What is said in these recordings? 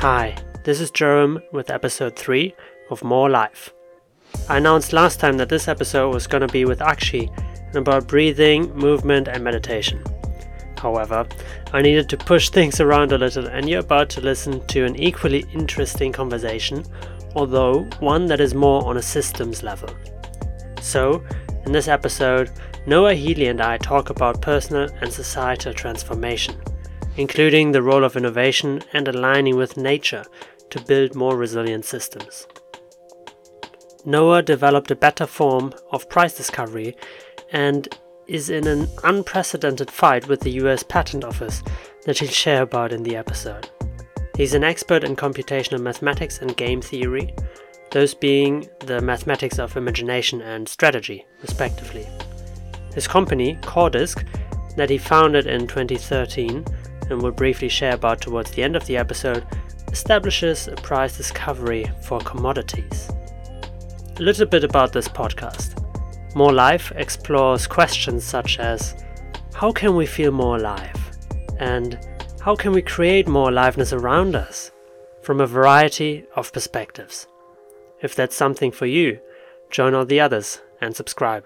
Hi, this is Jerome with episode 3 of More Life. I announced last time that this episode was going to be with Akshi and about breathing, movement and meditation. However, I needed to push things around a little and you're about to listen to an equally interesting conversation, although one that is more on a systems level. So, in this episode, Noah Healy and I talk about personal and societal transformation, including the role of innovation and aligning with nature to build more resilient systems. NOAA developed a better form of price discovery and is in an unprecedented fight with the US Patent Office that he'll share about in the episode. He's an expert in computational mathematics and game theory, those being the mathematics of imagination and strategy, respectively. His company, Cordisk, that he founded in 2013, and will briefly share about towards the end of the episode, establishes a price discovery for commodities. A little bit about this podcast. More Life explores questions such as, how can we feel more alive? And how can we create more aliveness around us? From a variety of perspectives. If that's something for you, join all the others and subscribe.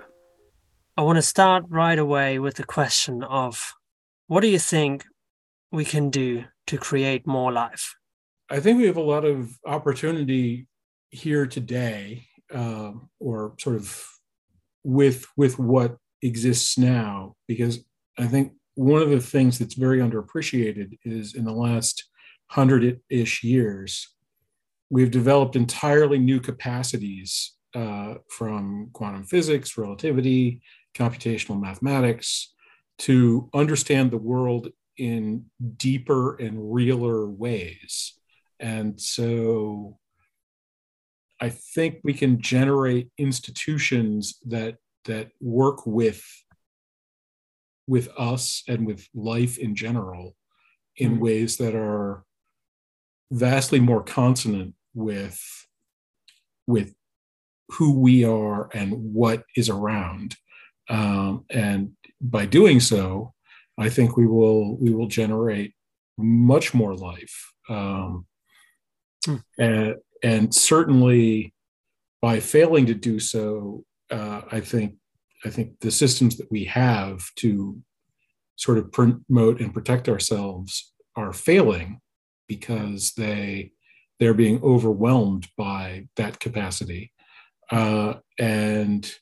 I want to start right away with the question of, what do you think we can do to create more life? I think we have a lot of opportunity here today, or sort of with what exists now, because I think one of the things that's very underappreciated is in the last 100-ish years, we've developed entirely new capacities from quantum physics, relativity, computational mathematics, to understand the world in deeper and realer ways. And so I think we can generate institutions that work with us and with life in general in ways that are vastly more consonant with who we are and what is around. And by doing so, I think we will generate much more life, and certainly by failing to do so, I think the systems that we have to sort of promote and protect ourselves are failing because they're being overwhelmed by that capacity, and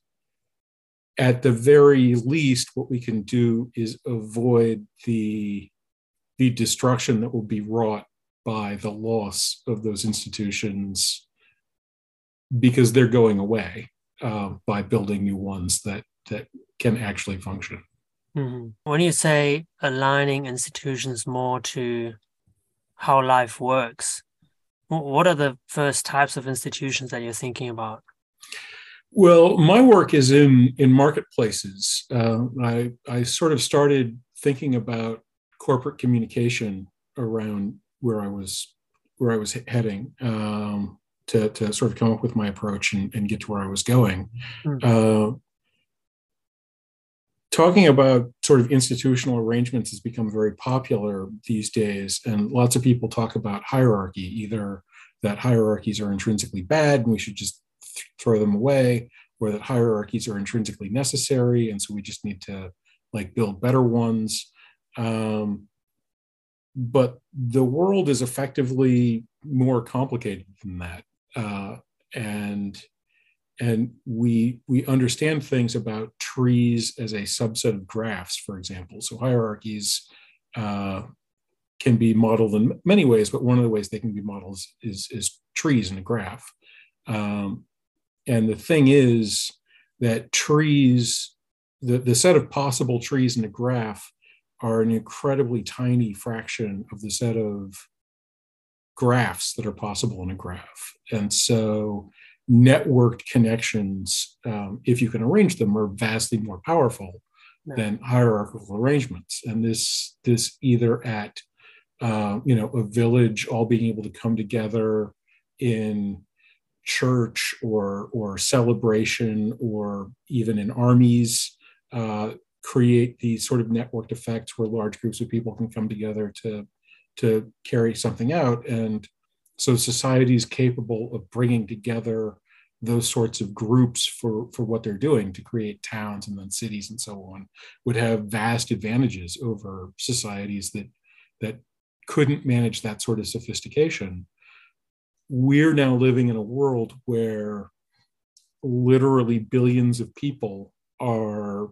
at the very least, what we can do is avoid the destruction that will be wrought by the loss of those institutions, because they're going away, by building new ones that can actually function. Mm-hmm. When you say aligning institutions more to how life works, what are the first types of institutions that you're thinking about? Well, my work is in marketplaces. I sort of started thinking about corporate communication around where I was heading, to sort of come up with my approach and get to where I was going. Mm-hmm. Talking about sort of institutional arrangements has become very popular these days, and lots of people talk about hierarchy, either that hierarchies are intrinsically bad and we should just throw them away, or that hierarchies are intrinsically necessary, and so we just need to build better ones. But the world is effectively more complicated than that, and we understand things about trees as a subset of graphs, for example. So hierarchies can be modeled in many ways, but one of the ways they can be modeled is trees in a graph. And the thing is that trees, the set of possible trees in a graph are an incredibly tiny fraction of the set of graphs that are possible in a graph. And so networked connections, if you can arrange them, are vastly more powerful than hierarchical arrangements. And this either at, a village all being able to come together in church or celebration, or even in armies, create these sort of networked effects where large groups of people can come together to carry something out. And So society is capable of bringing together those sorts of groups for what they're doing to create towns and then cities and so on, would have vast advantages over societies that couldn't manage that sort of sophistication. We're now living in a world where literally billions of people are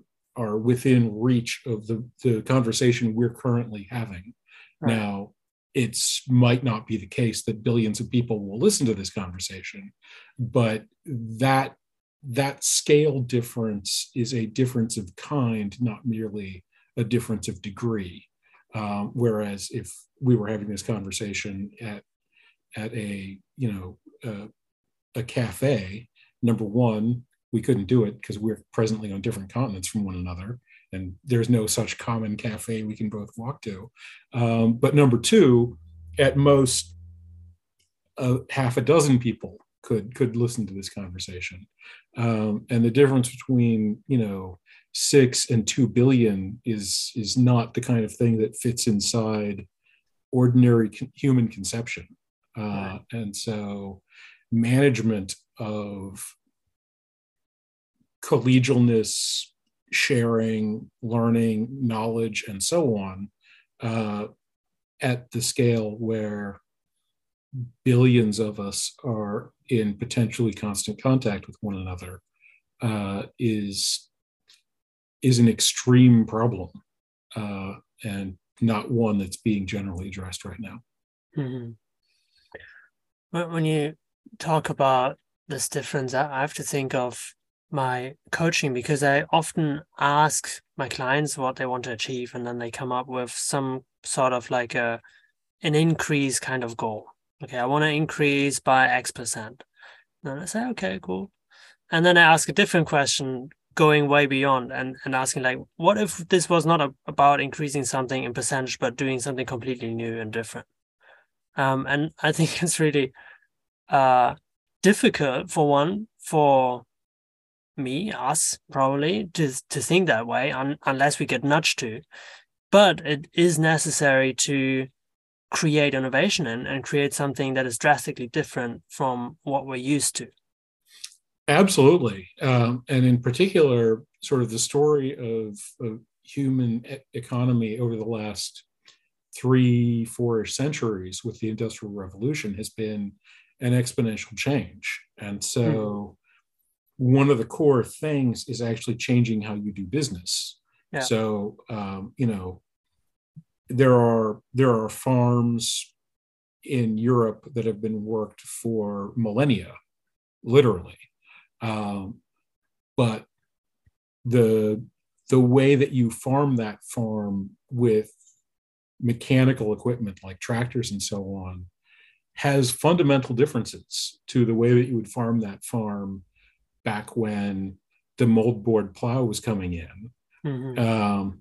within reach of the conversation we're currently having. Right. Now, it might not be the case that billions of people will listen to this conversation, but that scale difference is a difference of kind, not merely a difference of degree. Whereas if we were having this conversation at a, a cafe, number one, we couldn't do it because we're presently on different continents from one another, and there's no such common cafe we can both walk to. But number two, at most, half a dozen people could listen to this conversation. And the difference between, 6 and 2 billion is not the kind of thing that fits inside ordinary human conception. Right. And so management of collegialness, sharing, learning, knowledge, and so on, at the scale where billions of us are in potentially constant contact with one another, is an extreme problem, and not one that's being generally addressed right now. Mm-hmm. But when you talk about this difference, I have to think of my coaching, because I often ask my clients what they want to achieve, and then they come up with some sort of like an increase kind of goal. Okay, I want to increase by X%. Then I say, okay, cool. And then I ask a different question, going way beyond and asking, like, what if this was not about increasing something in percentage, but doing something completely new and different? And I think it's really difficult for us probably to think that way unless we get nudged to, but it is necessary to create innovation and create something that is drastically different from what we're used to. Absolutely. And in particular, sort of the story of human economy over the last 3-4 centuries with the Industrial Revolution has been an exponential change. And so one of the core things is actually changing how you do business. Yeah. So, there are farms in Europe that have been worked for millennia, literally. But the way that you farm that farm with mechanical equipment like tractors and so on has fundamental differences to the way that you would farm that farm back when the moldboard plow was coming in. Mm-hmm.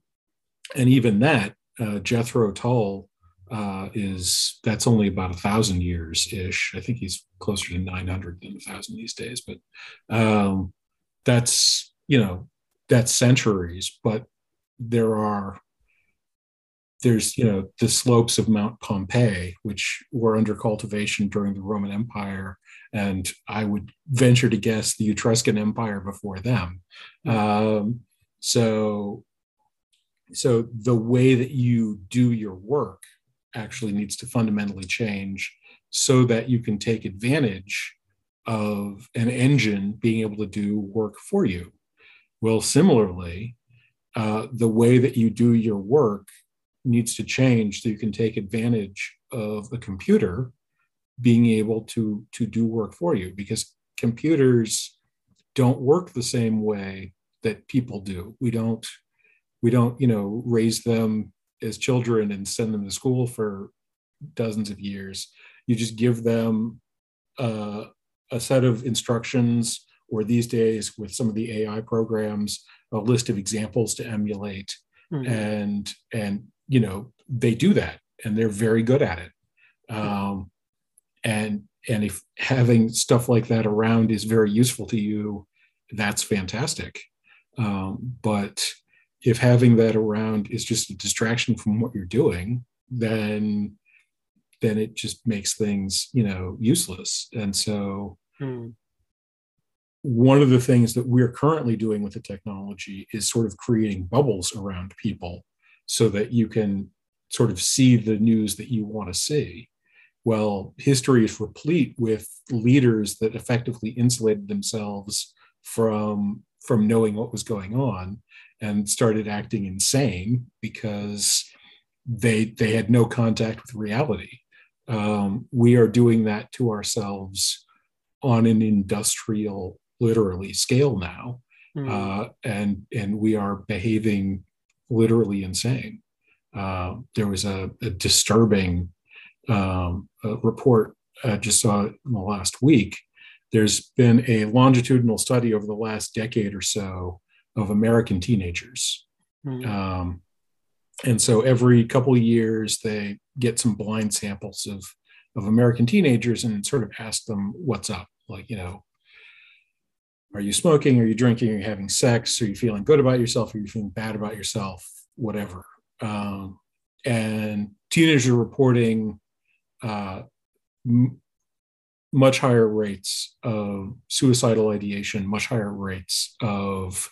And even that, Jethro Tull, that's only about 1,000 years-ish. I think he's closer to 900 than 1,000 these days, but that's centuries. But there's the slopes of Mount Pompeii, which were under cultivation during the Roman Empire, and I would venture to guess the Etruscan Empire before them. So the way that you do your work actually needs to fundamentally change so that you can take advantage of an engine being able to do work for you. Well, similarly, the way that you do your work needs to change so you can take advantage of a computer being able to do work for you, because computers don't work the same way that people do. We don't raise them as children and send them to school for dozens of years. You just give them a set of instructions, or these days with some of the AI programs, a list of examples to emulate. Mm-hmm. And they do that, and they're very good at it. And if having stuff like that around is very useful to you, that's fantastic. But if having that around is just a distraction from what you're doing, then then it just makes things, you know, useless. And so one of the things that we're currently doing with the technology is sort of creating bubbles around people so that you can sort of see the news that you want to see. Well, history is replete with leaders that effectively insulated themselves from knowing what was going on and started acting insane because they had no contact with reality. We are doing that to ourselves on an industrial, literally, scale now. And we are behaving literally insane. There was a disturbing report I just saw in the last week. There's been a longitudinal study over the last decade or so of American teenagers. And so every couple of years, they get some blind samples of American teenagers and sort of ask them what's up. Like, you know, are you smoking? Are you drinking? Are you having sex? Are you feeling good about yourself? Are you feeling bad about yourself? Whatever. And teenagers are reporting much higher rates of suicidal ideation, much higher rates of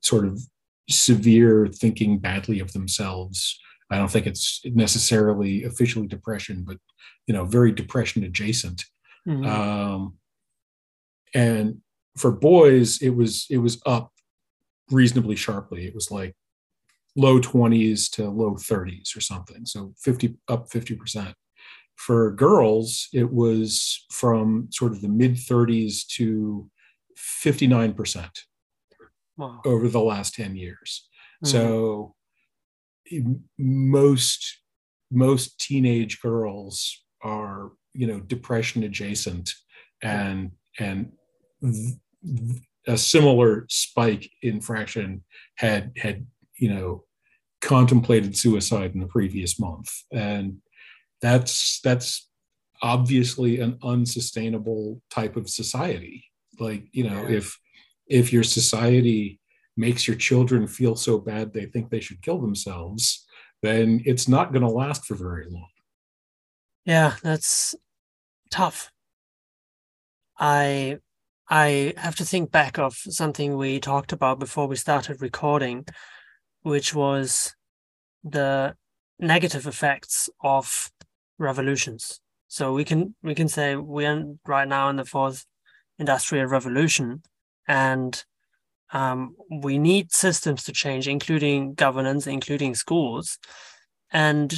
sort of severe thinking badly of themselves. I don't think it's necessarily officially depression, but, you know, very depression adjacent. And for boys, it was up reasonably sharply. It was like low 20s to low 30s or something. So up 50%. For girls, it was from sort of the mid 30s to 59%. Wow. Over the last 10 years. So most teenage girls are, you know, depression adjacent, and a similar spike in fraction had, you know, contemplated suicide in the previous month. And that's obviously an unsustainable type of society. Like, you know, if your society makes your children feel so bad they think they should kill themselves, then it's not going to last for very long. Yeah, that's tough. I have to think back of something we talked about before we started recording, which was the negative effects of revolutions. So we can say we're right now in the fourth industrial revolution. And we need systems to change, including governance, including schools. And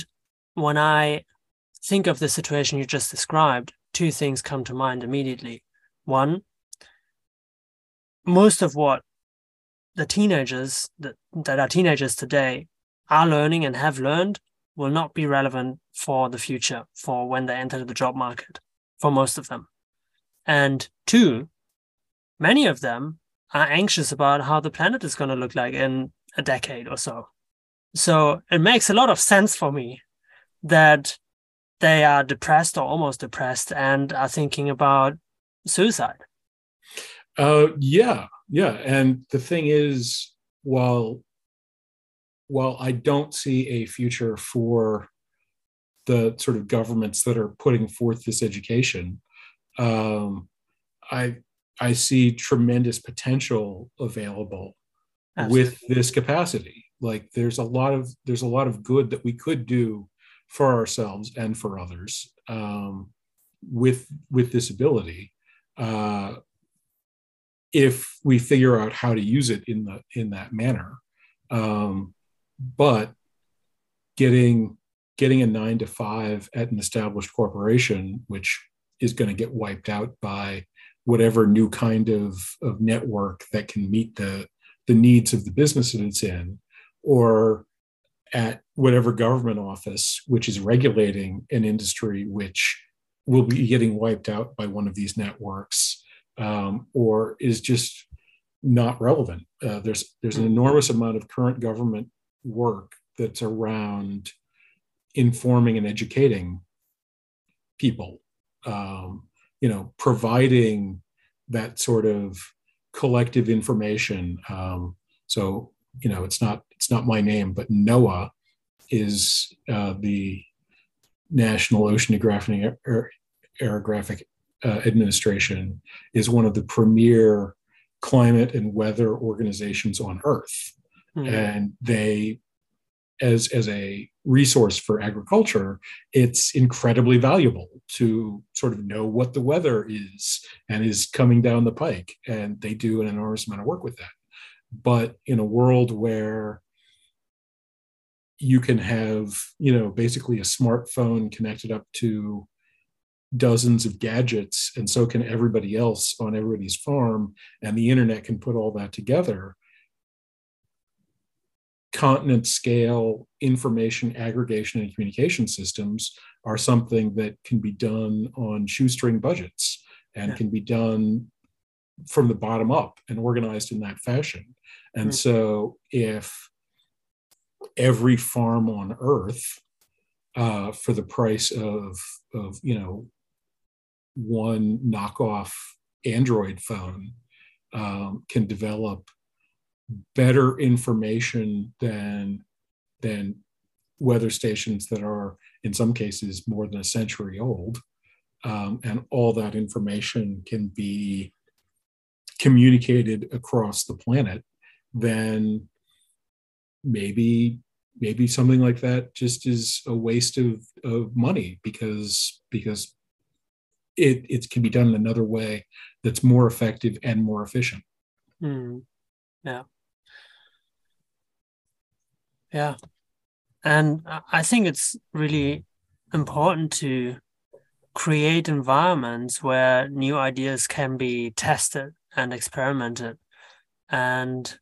when I think of the situation you just described, two things come to mind immediately. One, most of what the teenagers that are teenagers today are learning and have learned will not be relevant for the future, for when they enter the job market, for most of them. And two, many of them are anxious about how the planet is going to look like in a decade or so. So it makes a lot of sense for me that they are depressed or almost depressed and are thinking about suicide. Yeah. And the thing is, while I don't see a future for the sort of governments that are putting forth this education, I see tremendous potential available. Absolutely. With this capacity. Like there's a lot of good that we could do for ourselves and for others with this ability, if we figure out how to use it in that manner. But getting a 9-to-5 at an established corporation, which is going to get wiped out by whatever new kind of network that can meet the needs of the business that it's in, or at whatever government office which is regulating an industry which will be getting wiped out by one of these networks, or is just not relevant. There's an enormous amount of current government work that's around informing and educating people, you know, providing that sort of collective information. So, you know, it's not my name, but NOAA is National Oceanographic and Aerographic Administration is one of the premier climate and weather organizations on Earth. Mm-hmm. And they, as a resource for agriculture, it's incredibly valuable to sort of know what the weather is and is coming down the pike. And they do an enormous amount of work with that. But in a world where you can have, you know, basically a smartphone connected up to dozens of gadgets, and so can everybody else on everybody's farm, and the internet can put all that together, continent scale information aggregation and communication systems are something that can be done on shoestring budgets and can be done from the bottom up and organized in that fashion. And so if every farm on Earth, for the price of, you know, one knockoff Android phone, can develop better information than weather stations that are, in some cases, more than a century old. And all that information can be communicated across the planet, then maybe something like that just is a waste of money, because it can be done in another way that's more effective and more efficient. Yeah. And I think it's really important to create environments where new ideas can be tested and experimented. And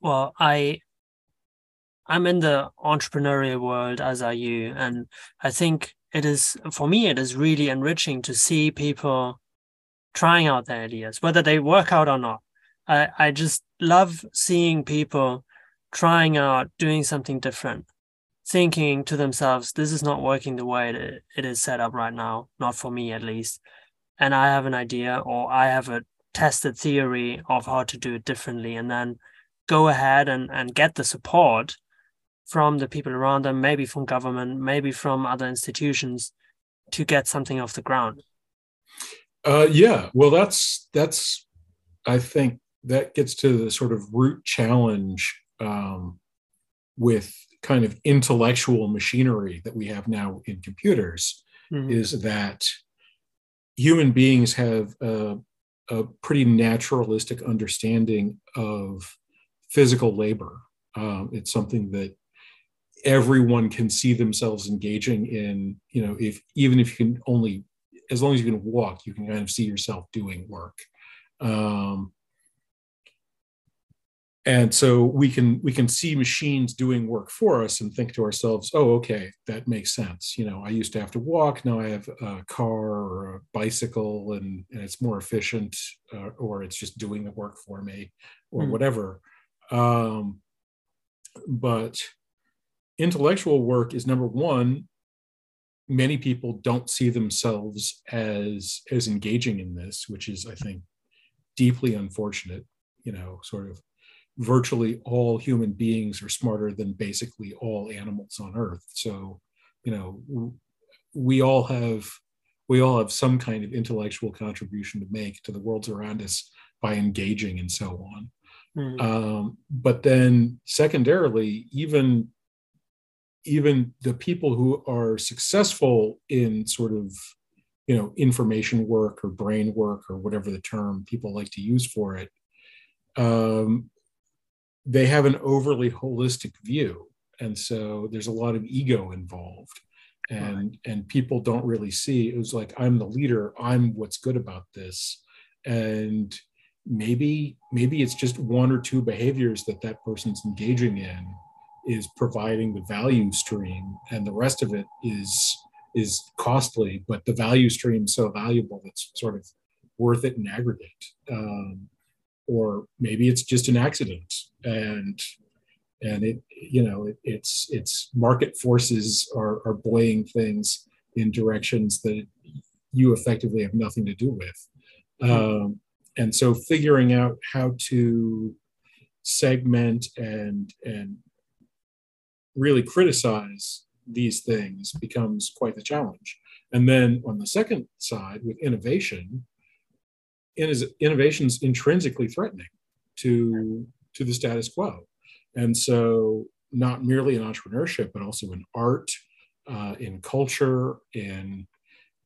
well, I'm in the entrepreneurial world, as are you, and I think it is, for me, it is really enriching to see people trying out their ideas, whether they work out or not. I just love seeing people trying out, doing something different, thinking to themselves, this is not working the way it is set up right now, not for me at least, and I have an idea, or I have a tested theory of how to do it differently, and then go ahead and get the support from the people around them, maybe from government, maybe from other institutions, to get something off the ground. Yeah, well, that's I think that gets to the sort of root challenge with kind of intellectual machinery that we have now in computers, is that human beings have a pretty naturalistic understanding of physical labor. It's something that everyone can see themselves engaging in, you know, even if you can only, as long as you can walk, you can kind of see yourself doing work. And so we can see machines doing work for us and think to ourselves, oh, okay, that makes sense. You know, I used to have to walk, now I have a car or a bicycle, and it's more efficient, or it's just doing the work for me, or whatever. But intellectual work is, number one, many people don't see themselves as engaging in this, which is, I think, deeply unfortunate. You know, sort of virtually all human beings are smarter than basically all animals on Earth. So, you know, we all have some kind of intellectual contribution to make to the worlds around us by engaging and so on. But then secondarily, even the people who are successful in sort of, you know, information work or brain work or whatever the term people like to use for it, they have an overly holistic view. And so there's a lot of ego involved, and people don't really see, it was like, I'm the leader, I'm what's good about this. And maybe it's just one or two behaviors that person's engaging in is providing the value stream, and the rest of it is costly, but the value stream is so valuable that's sort of worth it in aggregate. Or maybe it's just an accident, and it, you know, it's market forces are buoying things in directions that you effectively have nothing to do with. And so figuring out how to segment and really criticize these things becomes quite the challenge. And then on the second side with innovation, innovation is intrinsically threatening to the status quo. And so not merely in entrepreneurship, but also in art, in culture, in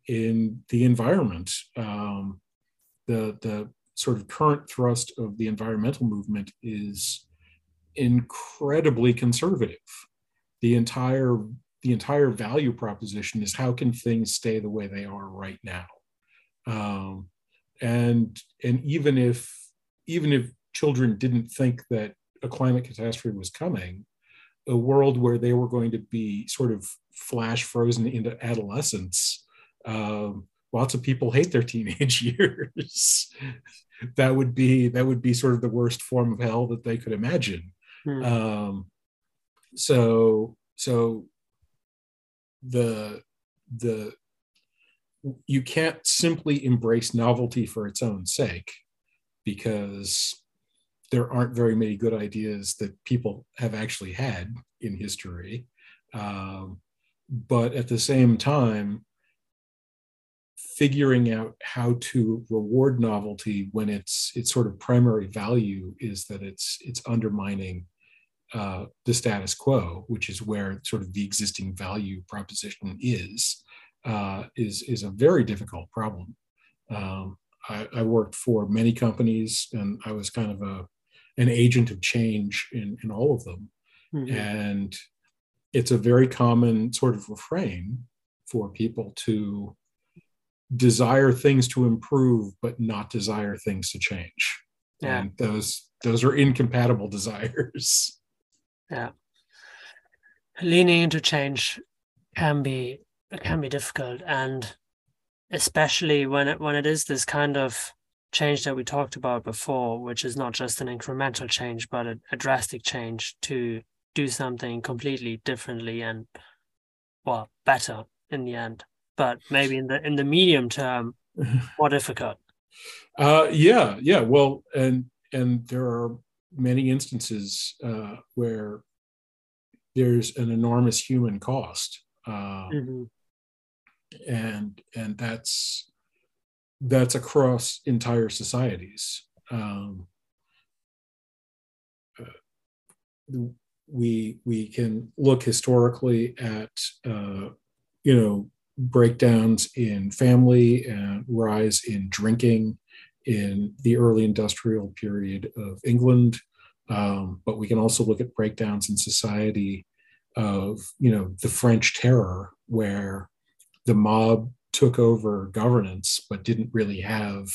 the environment, the sort of current thrust of the environmental movement is incredibly conservative. The entire value proposition is how can things stay the way they are right now, and even if children didn't think that a climate catastrophe was coming, a world where they were going to be sort of flash frozen into adolescence. Lots of people hate their teenage years. that would be sort of the worst form of hell that they could imagine. Mm. So the you can't simply embrace novelty for its own sake, because there aren't very many good ideas that people have actually had in history. But at the same time, figuring out how to reward novelty when its sort of primary value is that it's undermining the status quo, which is where sort of the existing value proposition is a very difficult problem. I worked for many companies, and I was kind of an agent of change in all of them. Mm-hmm. And it's a very common sort of refrain for people to desire things to improve, but not desire things to change. Yeah. And those are incompatible desires. Yeah. Leaning into change can be difficult, and especially when it is this kind of change that we talked about before, which is not just an incremental change, but a drastic change to do something completely differently and, well, better in the end. But maybe in the medium term, more difficult. Yeah. Well, and there are many instances where there's an enormous human cost, mm-hmm. and that's across entire societies. We can look historically at breakdowns in family and rise in drinking in the early industrial period of England. But we can also look at breakdowns in society of, the French Terror, where the mob took over governance, but didn't really have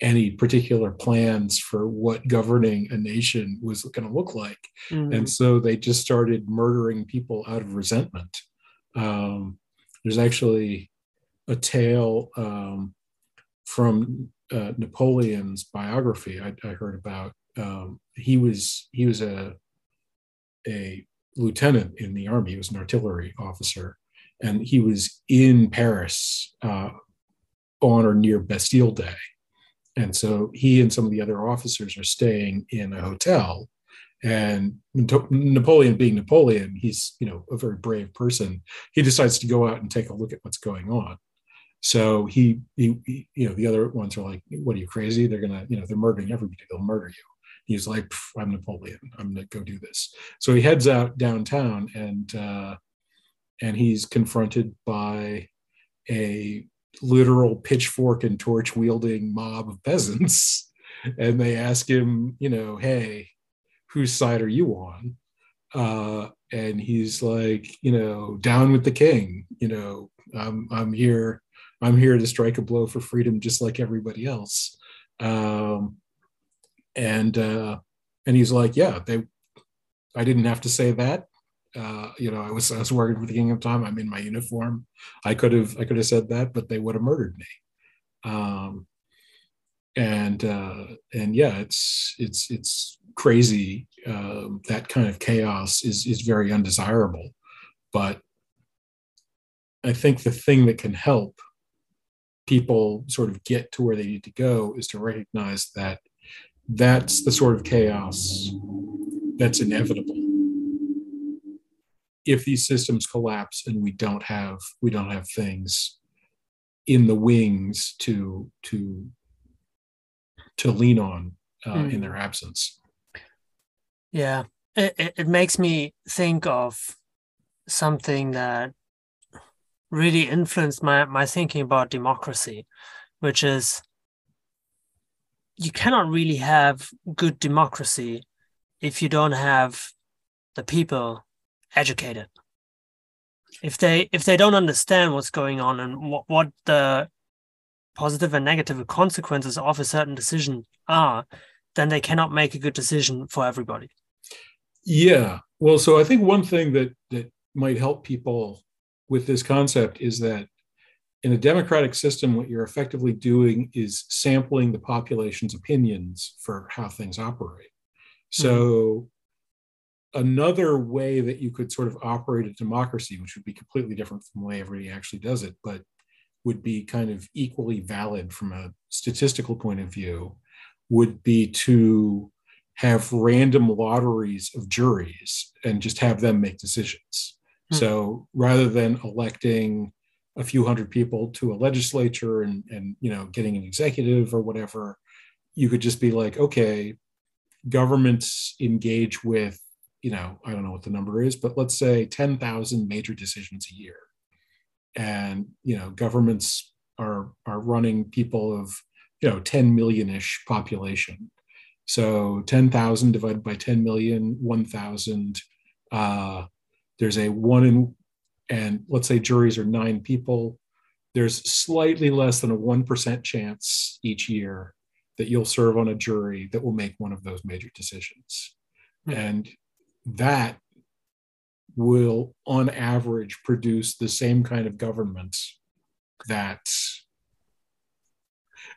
any particular plans for what governing a nation was going to look like. Mm-hmm. And so they just started murdering people out of resentment. There's actually a tale from Napoleon's biography I heard about. He was a lieutenant in the army. He was an artillery officer, and he was in Paris on or near Bastille Day. And so he and some of the other officers are staying in a hotel. And Napoleon being Napoleon, he's, a very brave person. He decides to go out and take a look at what's going on. So he the other ones are like, what are you, crazy? They're going to, they're murdering everybody. They'll murder you. He's like, I'm Napoleon. I'm going to go do this. So he heads out downtown, and he's confronted by a literal pitchfork and torch wielding mob of peasants. And they ask him, hey, whose side are you on? And he's like, down with the king. I'm here to strike a blow for freedom, just like everybody else. And he's like, yeah, I didn't have to say that. I was working for the king of time. I'm in my uniform. I could have said that, but they would have murdered me. It's crazy. That kind of chaos is very undesirable, but I think the thing that can help people sort of get to where they need to go is to recognize that that's the sort of chaos that's inevitable. if these systems collapse and we don't have things in the wings to lean on in their absence. Yeah, it makes me think of something that really influenced my thinking about democracy, which is you cannot really have good democracy if you don't have the people educated. If they don't understand what's going on and what the positive and negative consequences of a certain decision are, then they cannot make a good decision for everybody. Yeah. Well, so I think one thing that might help people with this concept is that in a democratic system, what you're effectively doing is sampling the population's opinions for how things operate. So another way that you could sort of operate a democracy, which would be completely different from the way everybody actually does it, but would be kind of equally valid from a statistical point of view, would be to have random lotteries of juries and just have them make decisions. Mm-hmm. So rather than electing a few hundred people to a legislature and you know, getting an executive or whatever, you could just be like, okay, governments engage with, you know, I don't know what the number is, but let's say 10,000 major decisions a year. And, you know, governments are running people of, you know, 10 million-ish population. So 10,000 divided by 10 million, 1,000. There's a one in, and let's say juries are 9 people. There's slightly less than a 1% chance each year that you'll serve on a jury that will make one of those major decisions. Mm-hmm. And that will, on average, produce the same kind of government that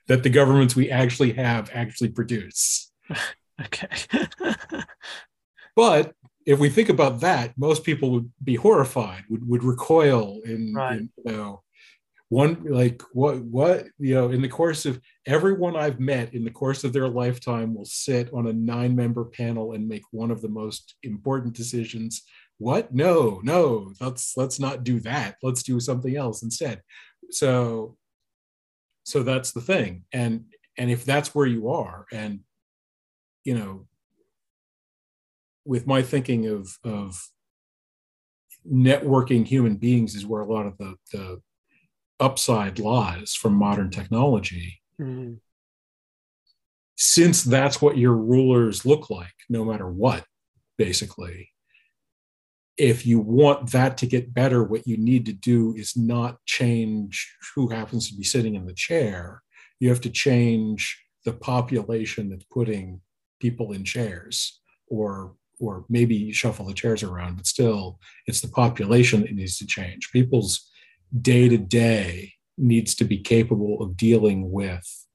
the governments we actually have actually produce. Okay. But if we think about that, most people would be horrified, would recoil in, right. In, you know, one, like, what, you know, in the course of everyone I've met in the course of their lifetime will sit on a 9-member panel and make one of the most important decisions. What? No, let's not do that. Let's do something else instead. So that's the thing. And if that's where you are, and, you know, with my thinking of networking human beings is where a lot of the upside lies from modern technology. Mm-hmm. Since that's what your rulers look like, no matter what, basically, if you want that to get better, what you need to do is not change who happens to be sitting in the chair. You have to change the population that's putting people in chairs, or maybe you shuffle the chairs around, but still it's the population that needs to change. People's day-to-day needs to be capable of dealing with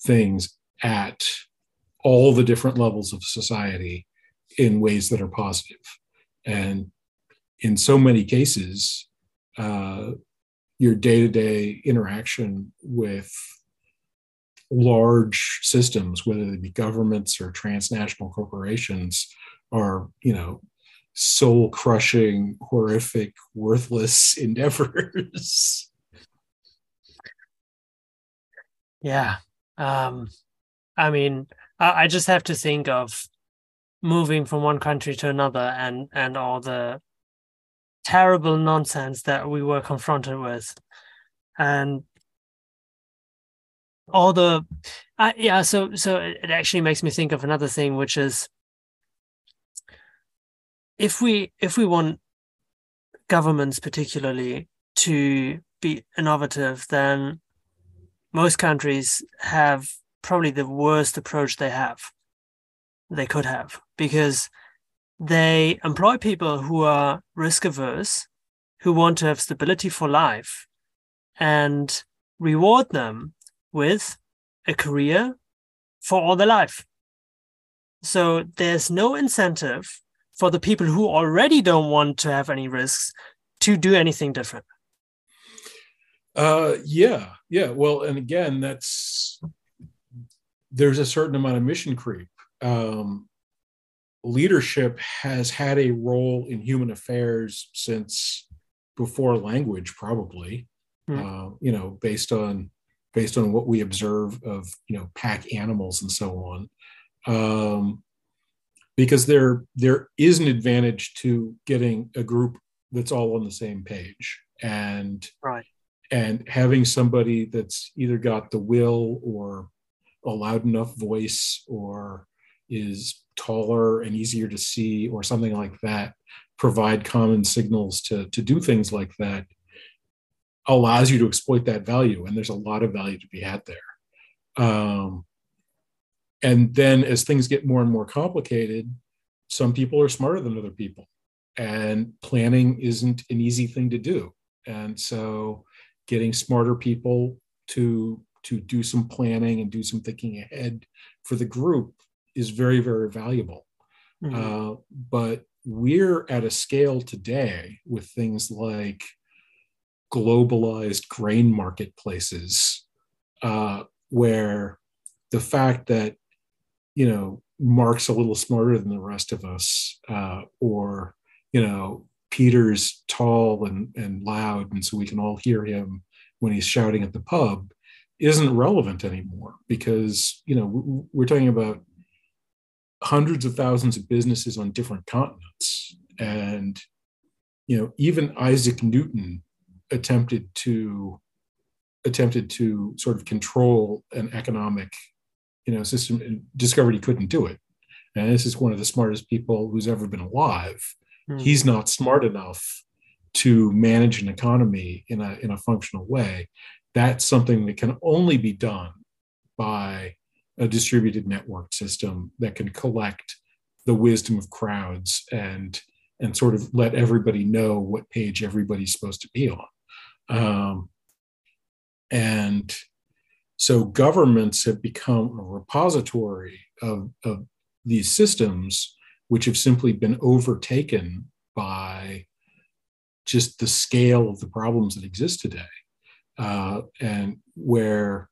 things at all the different levels of society in ways that are positive. And in so many cases, your day-to-day interaction with large systems, whether they be governments or transnational corporations, are, you know, soul-crushing, horrific, worthless endeavors. Yeah. I mean, I just have to think of moving from one country to another and all the terrible nonsense that we were confronted with. And all the... So it actually makes me think of another thing, which is, if we want governments particularly to be innovative, then most countries have probably the worst approach they could have, because they employ people who are risk averse, who want to have stability for life, and reward them with a career for all their life. So there's no incentive for the people who already don't want to have any risks to do anything different. Yeah. Well, and again, there's a certain amount of mission creep. leadership has had a role in human affairs since before language, probably. You know, based on what we observe of, you know, pack animals and so on, because there is an advantage to getting a group that's all on the same page, and right. And having somebody that's either got the will or a loud enough voice or is taller and easier to see or something like that, provide common signals to do things like that, allows you to exploit that value. And there's a lot of value to be had there. And then as things get more and more complicated, some people are smarter than other people, and planning isn't an easy thing to do. And so getting smarter people to do some planning and do some thinking ahead for the group is very, very valuable. Mm-hmm. But we're at a scale today with things like globalized grain marketplaces, where the fact that, you know, Mark's a little smarter than the rest of us, or, you know, Peter's tall and loud, and so we can all hear him when he's shouting at the pub, isn't relevant anymore, because, you know, we're talking about hundreds of thousands of businesses on different continents. And, you know, even Isaac Newton attempted to sort of control an economic, you know, system, and discovered he couldn't do it. And this is one of the smartest people who's ever been alive. Mm. He's not smart enough to manage an economy in a functional way. That's something that can only be done by a distributed network system that can collect the wisdom of crowds and sort of let everybody know what page everybody's supposed to be on. And so governments have become a repository of these systems, which have simply been overtaken by just the scale of the problems that exist today. And where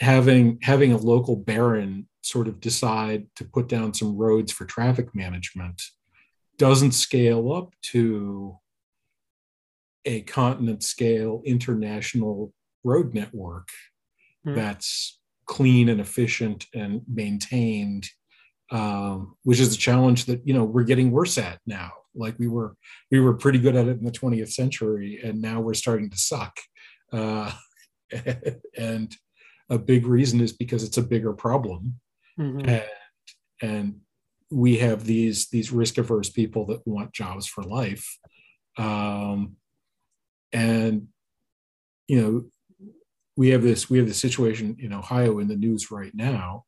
having a local baron sort of decide to put down some roads for traffic management doesn't scale up to a continent scale international road network that's clean and efficient and maintained, which is a challenge that, you know, we're getting worse at now. Like we were pretty good at it in the 20th century, and now we're starting to suck. And a big reason is because it's a bigger problem. Mm-hmm. And we have these risk-averse people that want jobs for life. And, you know, we have this situation in Ohio in the news right now,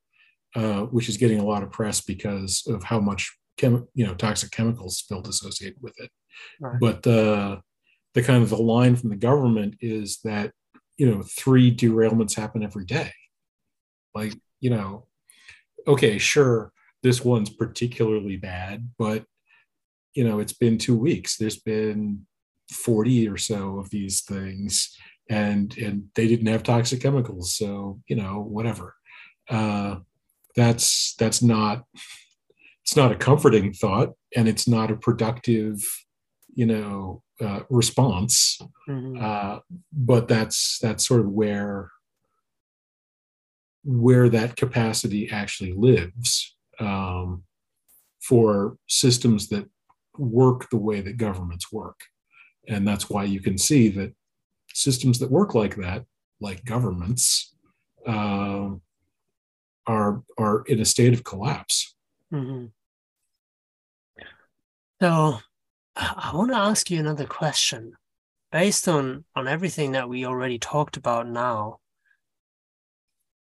which is getting a lot of press because of how much toxic chemicals spilled associated with it. Right. But the kind of the line from the government is that, you know, 3 derailments happen every day. Like, you know, okay, sure, this one's particularly bad, but, you know, it's been 2 weeks. There's been 40 or so of these things, and they didn't have toxic chemicals, so, you know, whatever. It's not a comforting thought, and it's not a productive, you know, response. Mm-hmm. But that's sort of where that capacity actually lives, for systems that work the way that governments work. And that's why you can see that systems that work like that, like governments, are in a state of collapse. Mm-hmm. So I want to ask you another question. Based on everything that we already talked about now,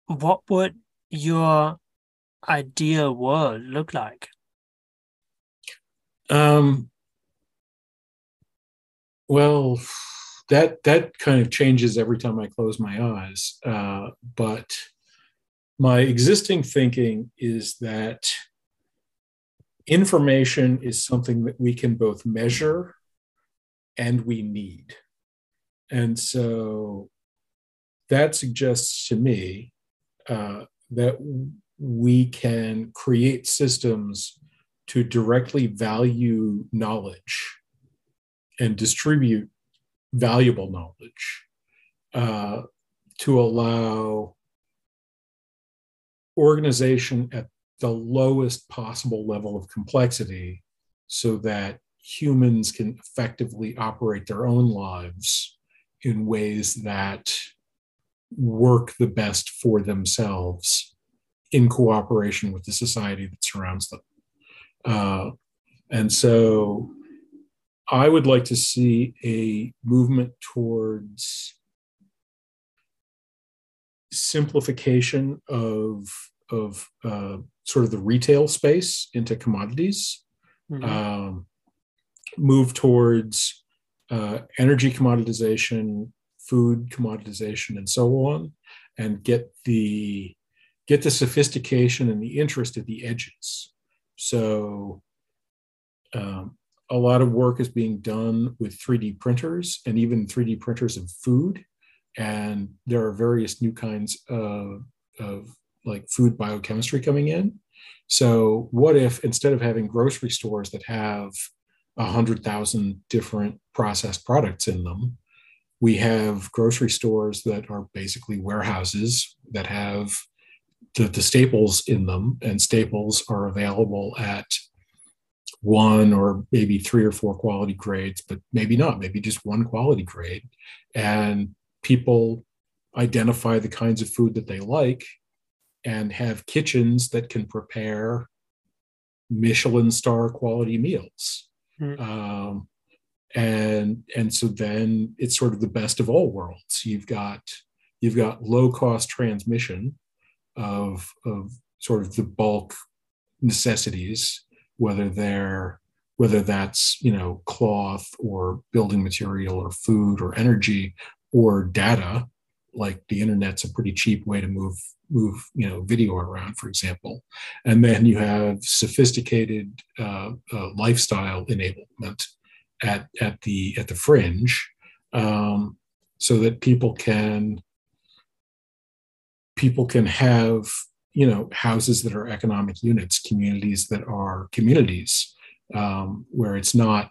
what would your ideal world look like? Well, that kind of changes every time I close my eyes. But my existing thinking is that information is something that we can both measure and we need. And so that suggests to me that we can create systems to directly value knowledge and distribute valuable knowledge, to allow organization at the lowest possible level of complexity so that humans can effectively operate their own lives in ways that work the best for themselves in cooperation with the society that surrounds them. And so I would like to see a movement towards simplification of sort of the retail space into commodities, mm-hmm. Move towards energy commoditization, food commoditization, and so on, and get the sophistication and the interest at the edges. So a lot of work is being done with 3D printers and even 3D printers of food. And there are various new kinds of like food biochemistry coming in. So what if, instead of having grocery stores that have 100,000 different processed products in them, we have grocery stores that are basically warehouses that have the staples in them, and staples are available at one or maybe three or four quality grades, but maybe not, maybe just one quality grade. And people identify the kinds of food that they like and have kitchens that can prepare Michelin star quality meals. Mm-hmm. And so then it's sort of the best of all worlds. You've got low cost transmission of sort of the bulk necessities, whether that's, you know, cloth or building material or food or energy or data. Like the internet's a pretty cheap way to move, you know, video around, for example. And then you have sophisticated lifestyle enablement at the fringe, so that people can have, you know, houses that are economic units, communities that are communities, where it's not,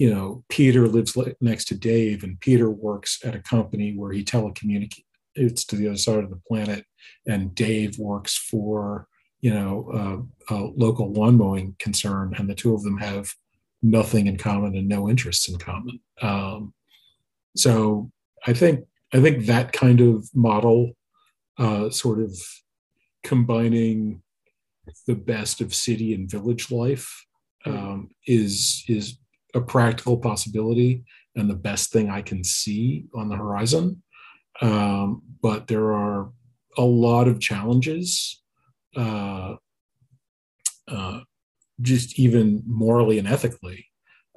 you know, Peter lives next to Dave, and Peter works at a company where he telecommunicates to the other side of the planet, and Dave works for, you know, a local lawn mowing concern, and the two of them have nothing in common and no interests in common. So I think that kind of model, sort of combining the best of city and village life, is a practical possibility and the best thing I can see on the horizon. But there are a lot of challenges, just even morally and ethically,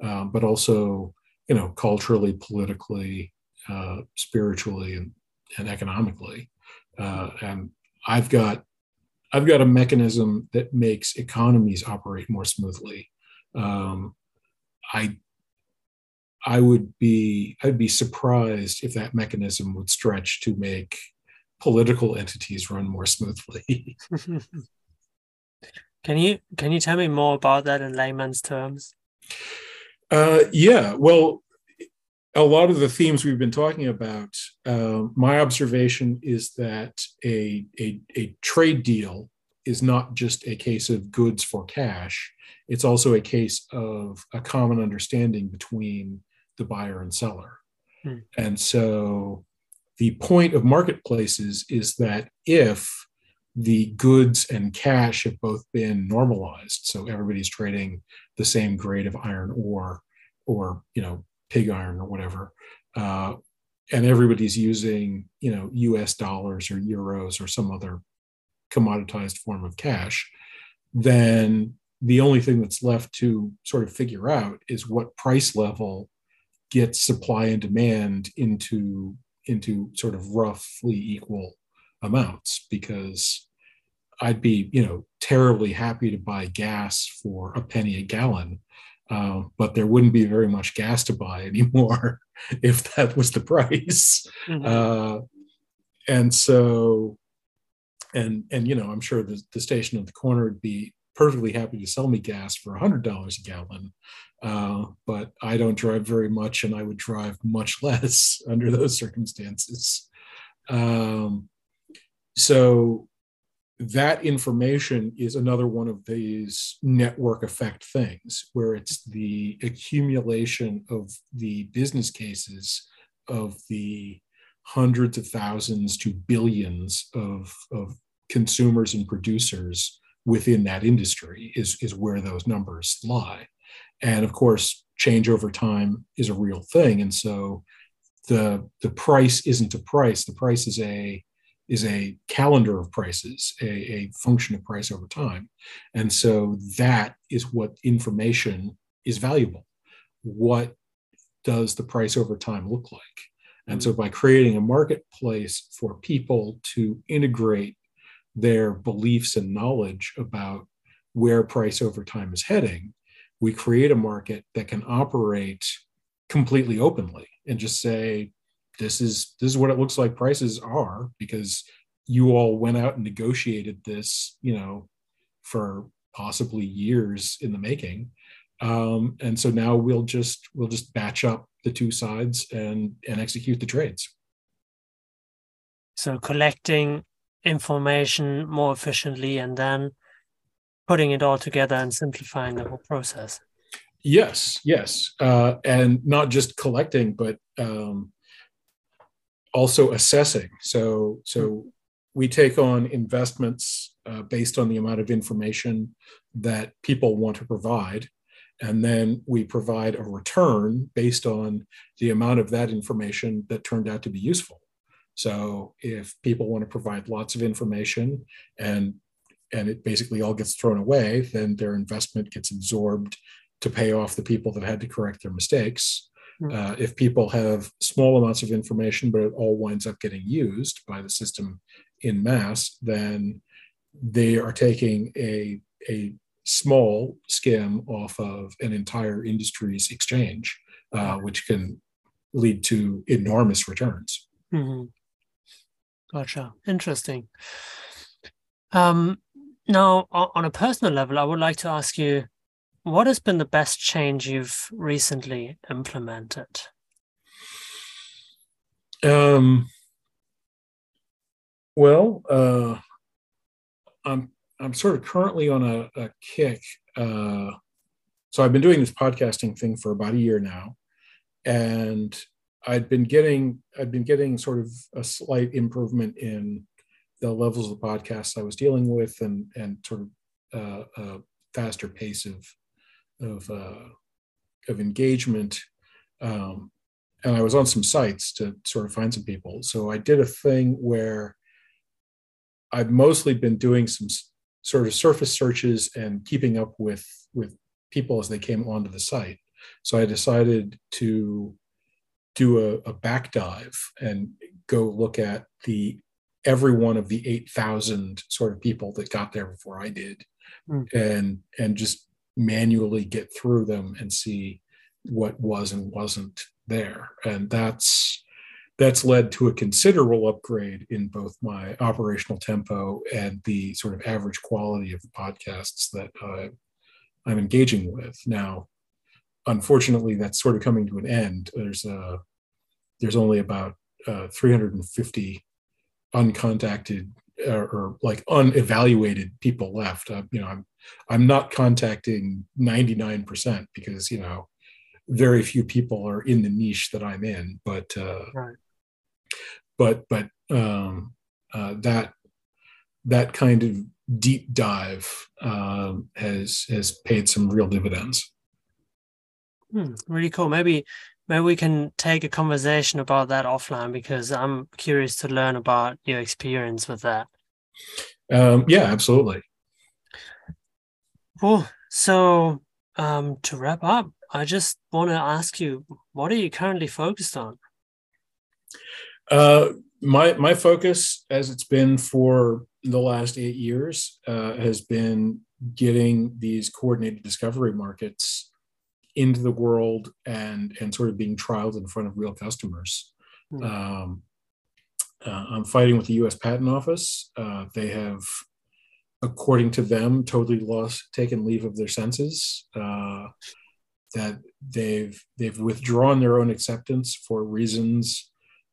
but also, you know, culturally, politically, spiritually, and economically. And I've got a mechanism that makes economies operate more smoothly. I'd be surprised if that mechanism would stretch to make political entities run more smoothly. Can you tell me more about that in layman's terms? Yeah, well, a lot of the themes we've been talking about, my observation is that a trade deal is not just a case of goods for cash. It's also a case of a common understanding between the buyer and seller. Hmm. And so the point of marketplaces is that if the goods and cash have both been normalized, so everybody's trading the same grade of iron ore or, you know, pig iron or whatever, and everybody's using, you know, US dollars or euros or some other commoditized form of cash, then the only thing that's left to sort of figure out is what price level gets supply and demand into sort of roughly equal amounts, because I'd be, you know, terribly happy to buy gas for $0.01 a gallon, but there wouldn't be very much gas to buy anymore if that was the price. Mm-hmm. And so, and you know, I'm sure the station at the corner would be perfectly happy to sell me gas for $100 a gallon, but I don't drive very much, and I would drive much less under those circumstances. So that information is another one of these network effect things, where it's the accumulation of the business cases of the hundreds of thousands to billions of consumers and producers within that industry is where those numbers lie. And of course, change over time is a real thing. And so the price isn't a price. The price is a calendar of prices, a function of price over time. And so that is what information is valuable. What does the price over time look like? And so by creating a marketplace for people to integrate their beliefs and knowledge about where price over time is heading, we create a market that can operate completely openly and just say, this is what it looks like prices are, because you all went out and negotiated this, for possibly years in the making. And so now we'll just batch up the two sides and execute the trades. So collecting information more efficiently and then putting it all together and simplifying the whole process. Yes. And not just collecting, but also assessing. So we take on investments based on the amount of information that people want to provide. And then we provide a return based on the amount of that information that turned out to be useful. So if people want to provide lots of information and it basically all gets thrown away, then their investment gets absorbed to pay off the people that had to correct their mistakes. If people have small amounts of information, but it all winds up getting used by the system in mass, then they are taking a small skim off of an entire industry's exchange, which can lead to enormous returns. Mm-hmm. Gotcha. Interesting. Now, on a personal level, I would like to ask you, what has been the best change you've recently implemented? I'm sort of currently on a kick. So I've been doing this podcasting thing for about a year now, and I'd been getting sort of a slight improvement in the levels of the podcasts I was dealing with, and sort of a faster pace of engagement. And I was on some sites to sort of find some people. So I did a thing where I've mostly been doing some sort of surface searches and keeping up with people as they came onto the site. So I decided to do a back dive and go look at every one of the 8,000 sort of people that got there before I did, and just manually get through them and see what was and wasn't there. And that's led to a considerable upgrade in both my operational tempo and the sort of average quality of the podcasts that I'm engaging with. Now, unfortunately, that's sort of coming to an end. There's only about 350 uncontacted or unevaluated people left. I'm not contacting 99% because, very few people are in the niche that I'm in, but right. That kind of deep dive has paid some real dividends. Really cool. Maybe we can take a conversation about that offline, because I'm curious to learn about your experience with that. Yeah, absolutely. Cool. So to wrap up, I just want to ask you, what are you currently focused on? My focus, as it's been for the last 8 years, has been getting these coordinated discovery markets into the world and sort of being trialed in front of real customers. I'm fighting with the U.S. Patent Office. They have according to them, totally lost, taken leave of their senses, that they've withdrawn their own acceptance for reasons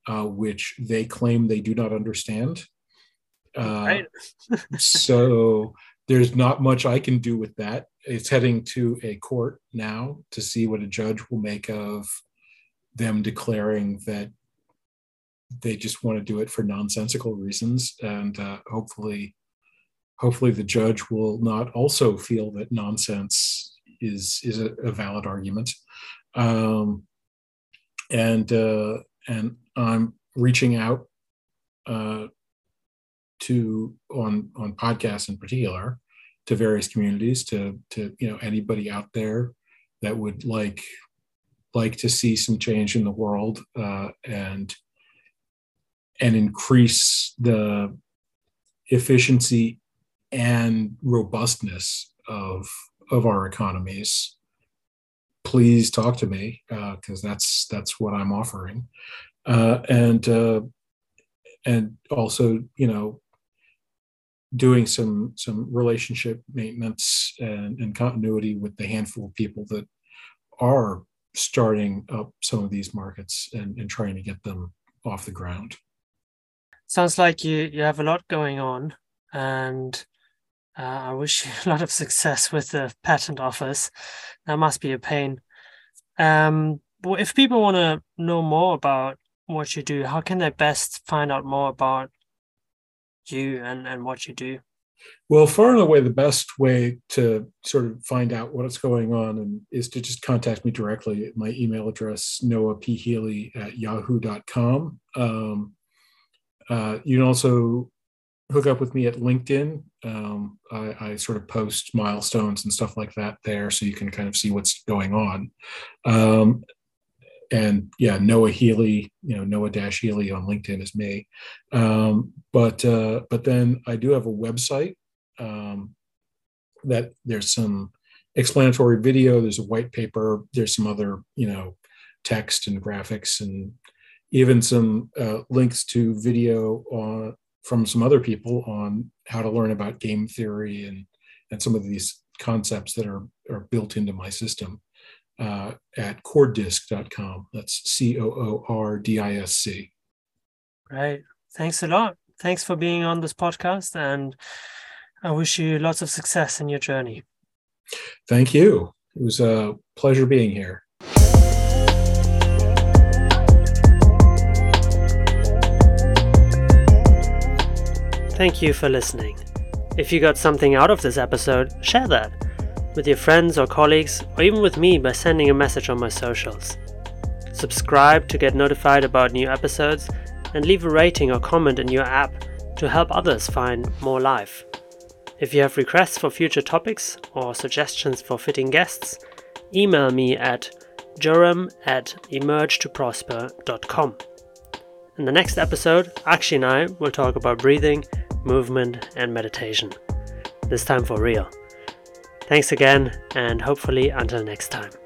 which they claim they do not understand. Right. So there's not much I can do with that. It's heading to a court now to see what a judge will make of them declaring that they just want to do it for nonsensical reasons. And hopefully the judge will not also feel that nonsense is a valid argument. And I'm reaching out to on podcasts in particular to various communities, to anybody out there that would like to see some change in the world, and increase the efficiency and robustness of our economies. Please talk to me, because that's what I'm offering, and also doing some relationship maintenance and continuity with the handful of people that are starting up some of these markets and trying to get them off the ground. Sounds like you have a lot going on, and I wish you a lot of success with the patent office. That must be a pain. But if people want to know more about what you do, how can they best find out more about you and what you do? Well, far and away, the best way to sort of find out what's going on is to just contact me directly at my email address, noahphealy@yahoo.com. You can also hook up with me at LinkedIn. I sort of post milestones and stuff like that there, so you can kind of see what's going on. And yeah, Noah Healy, Noah-Healy on LinkedIn is me. But then I do have a website, that there's some explanatory video, there's a white paper, there's some other, text and graphics, and even some links to video from some other people on how to learn about game theory and some of these concepts that are built into my system. At cordisk.com. That's COORDISC. Great. Thanks a lot. Thanks for being on this podcast, and I wish you lots of success in your journey. Thank you. It was a pleasure being here. Thank you for listening. If you got something out of this episode, share that with your friends or colleagues, or even with me by sending a message on my socials. Subscribe to get notified about new episodes, and leave a rating or comment in your app to help others find More Life. If you have requests for future topics or suggestions for fitting guests, email me at jerome@emergetoprosper.com. In the next episode, Akshi and I will talk about breathing, movement, and meditation. This time for real. Thanks again, and hopefully until next time.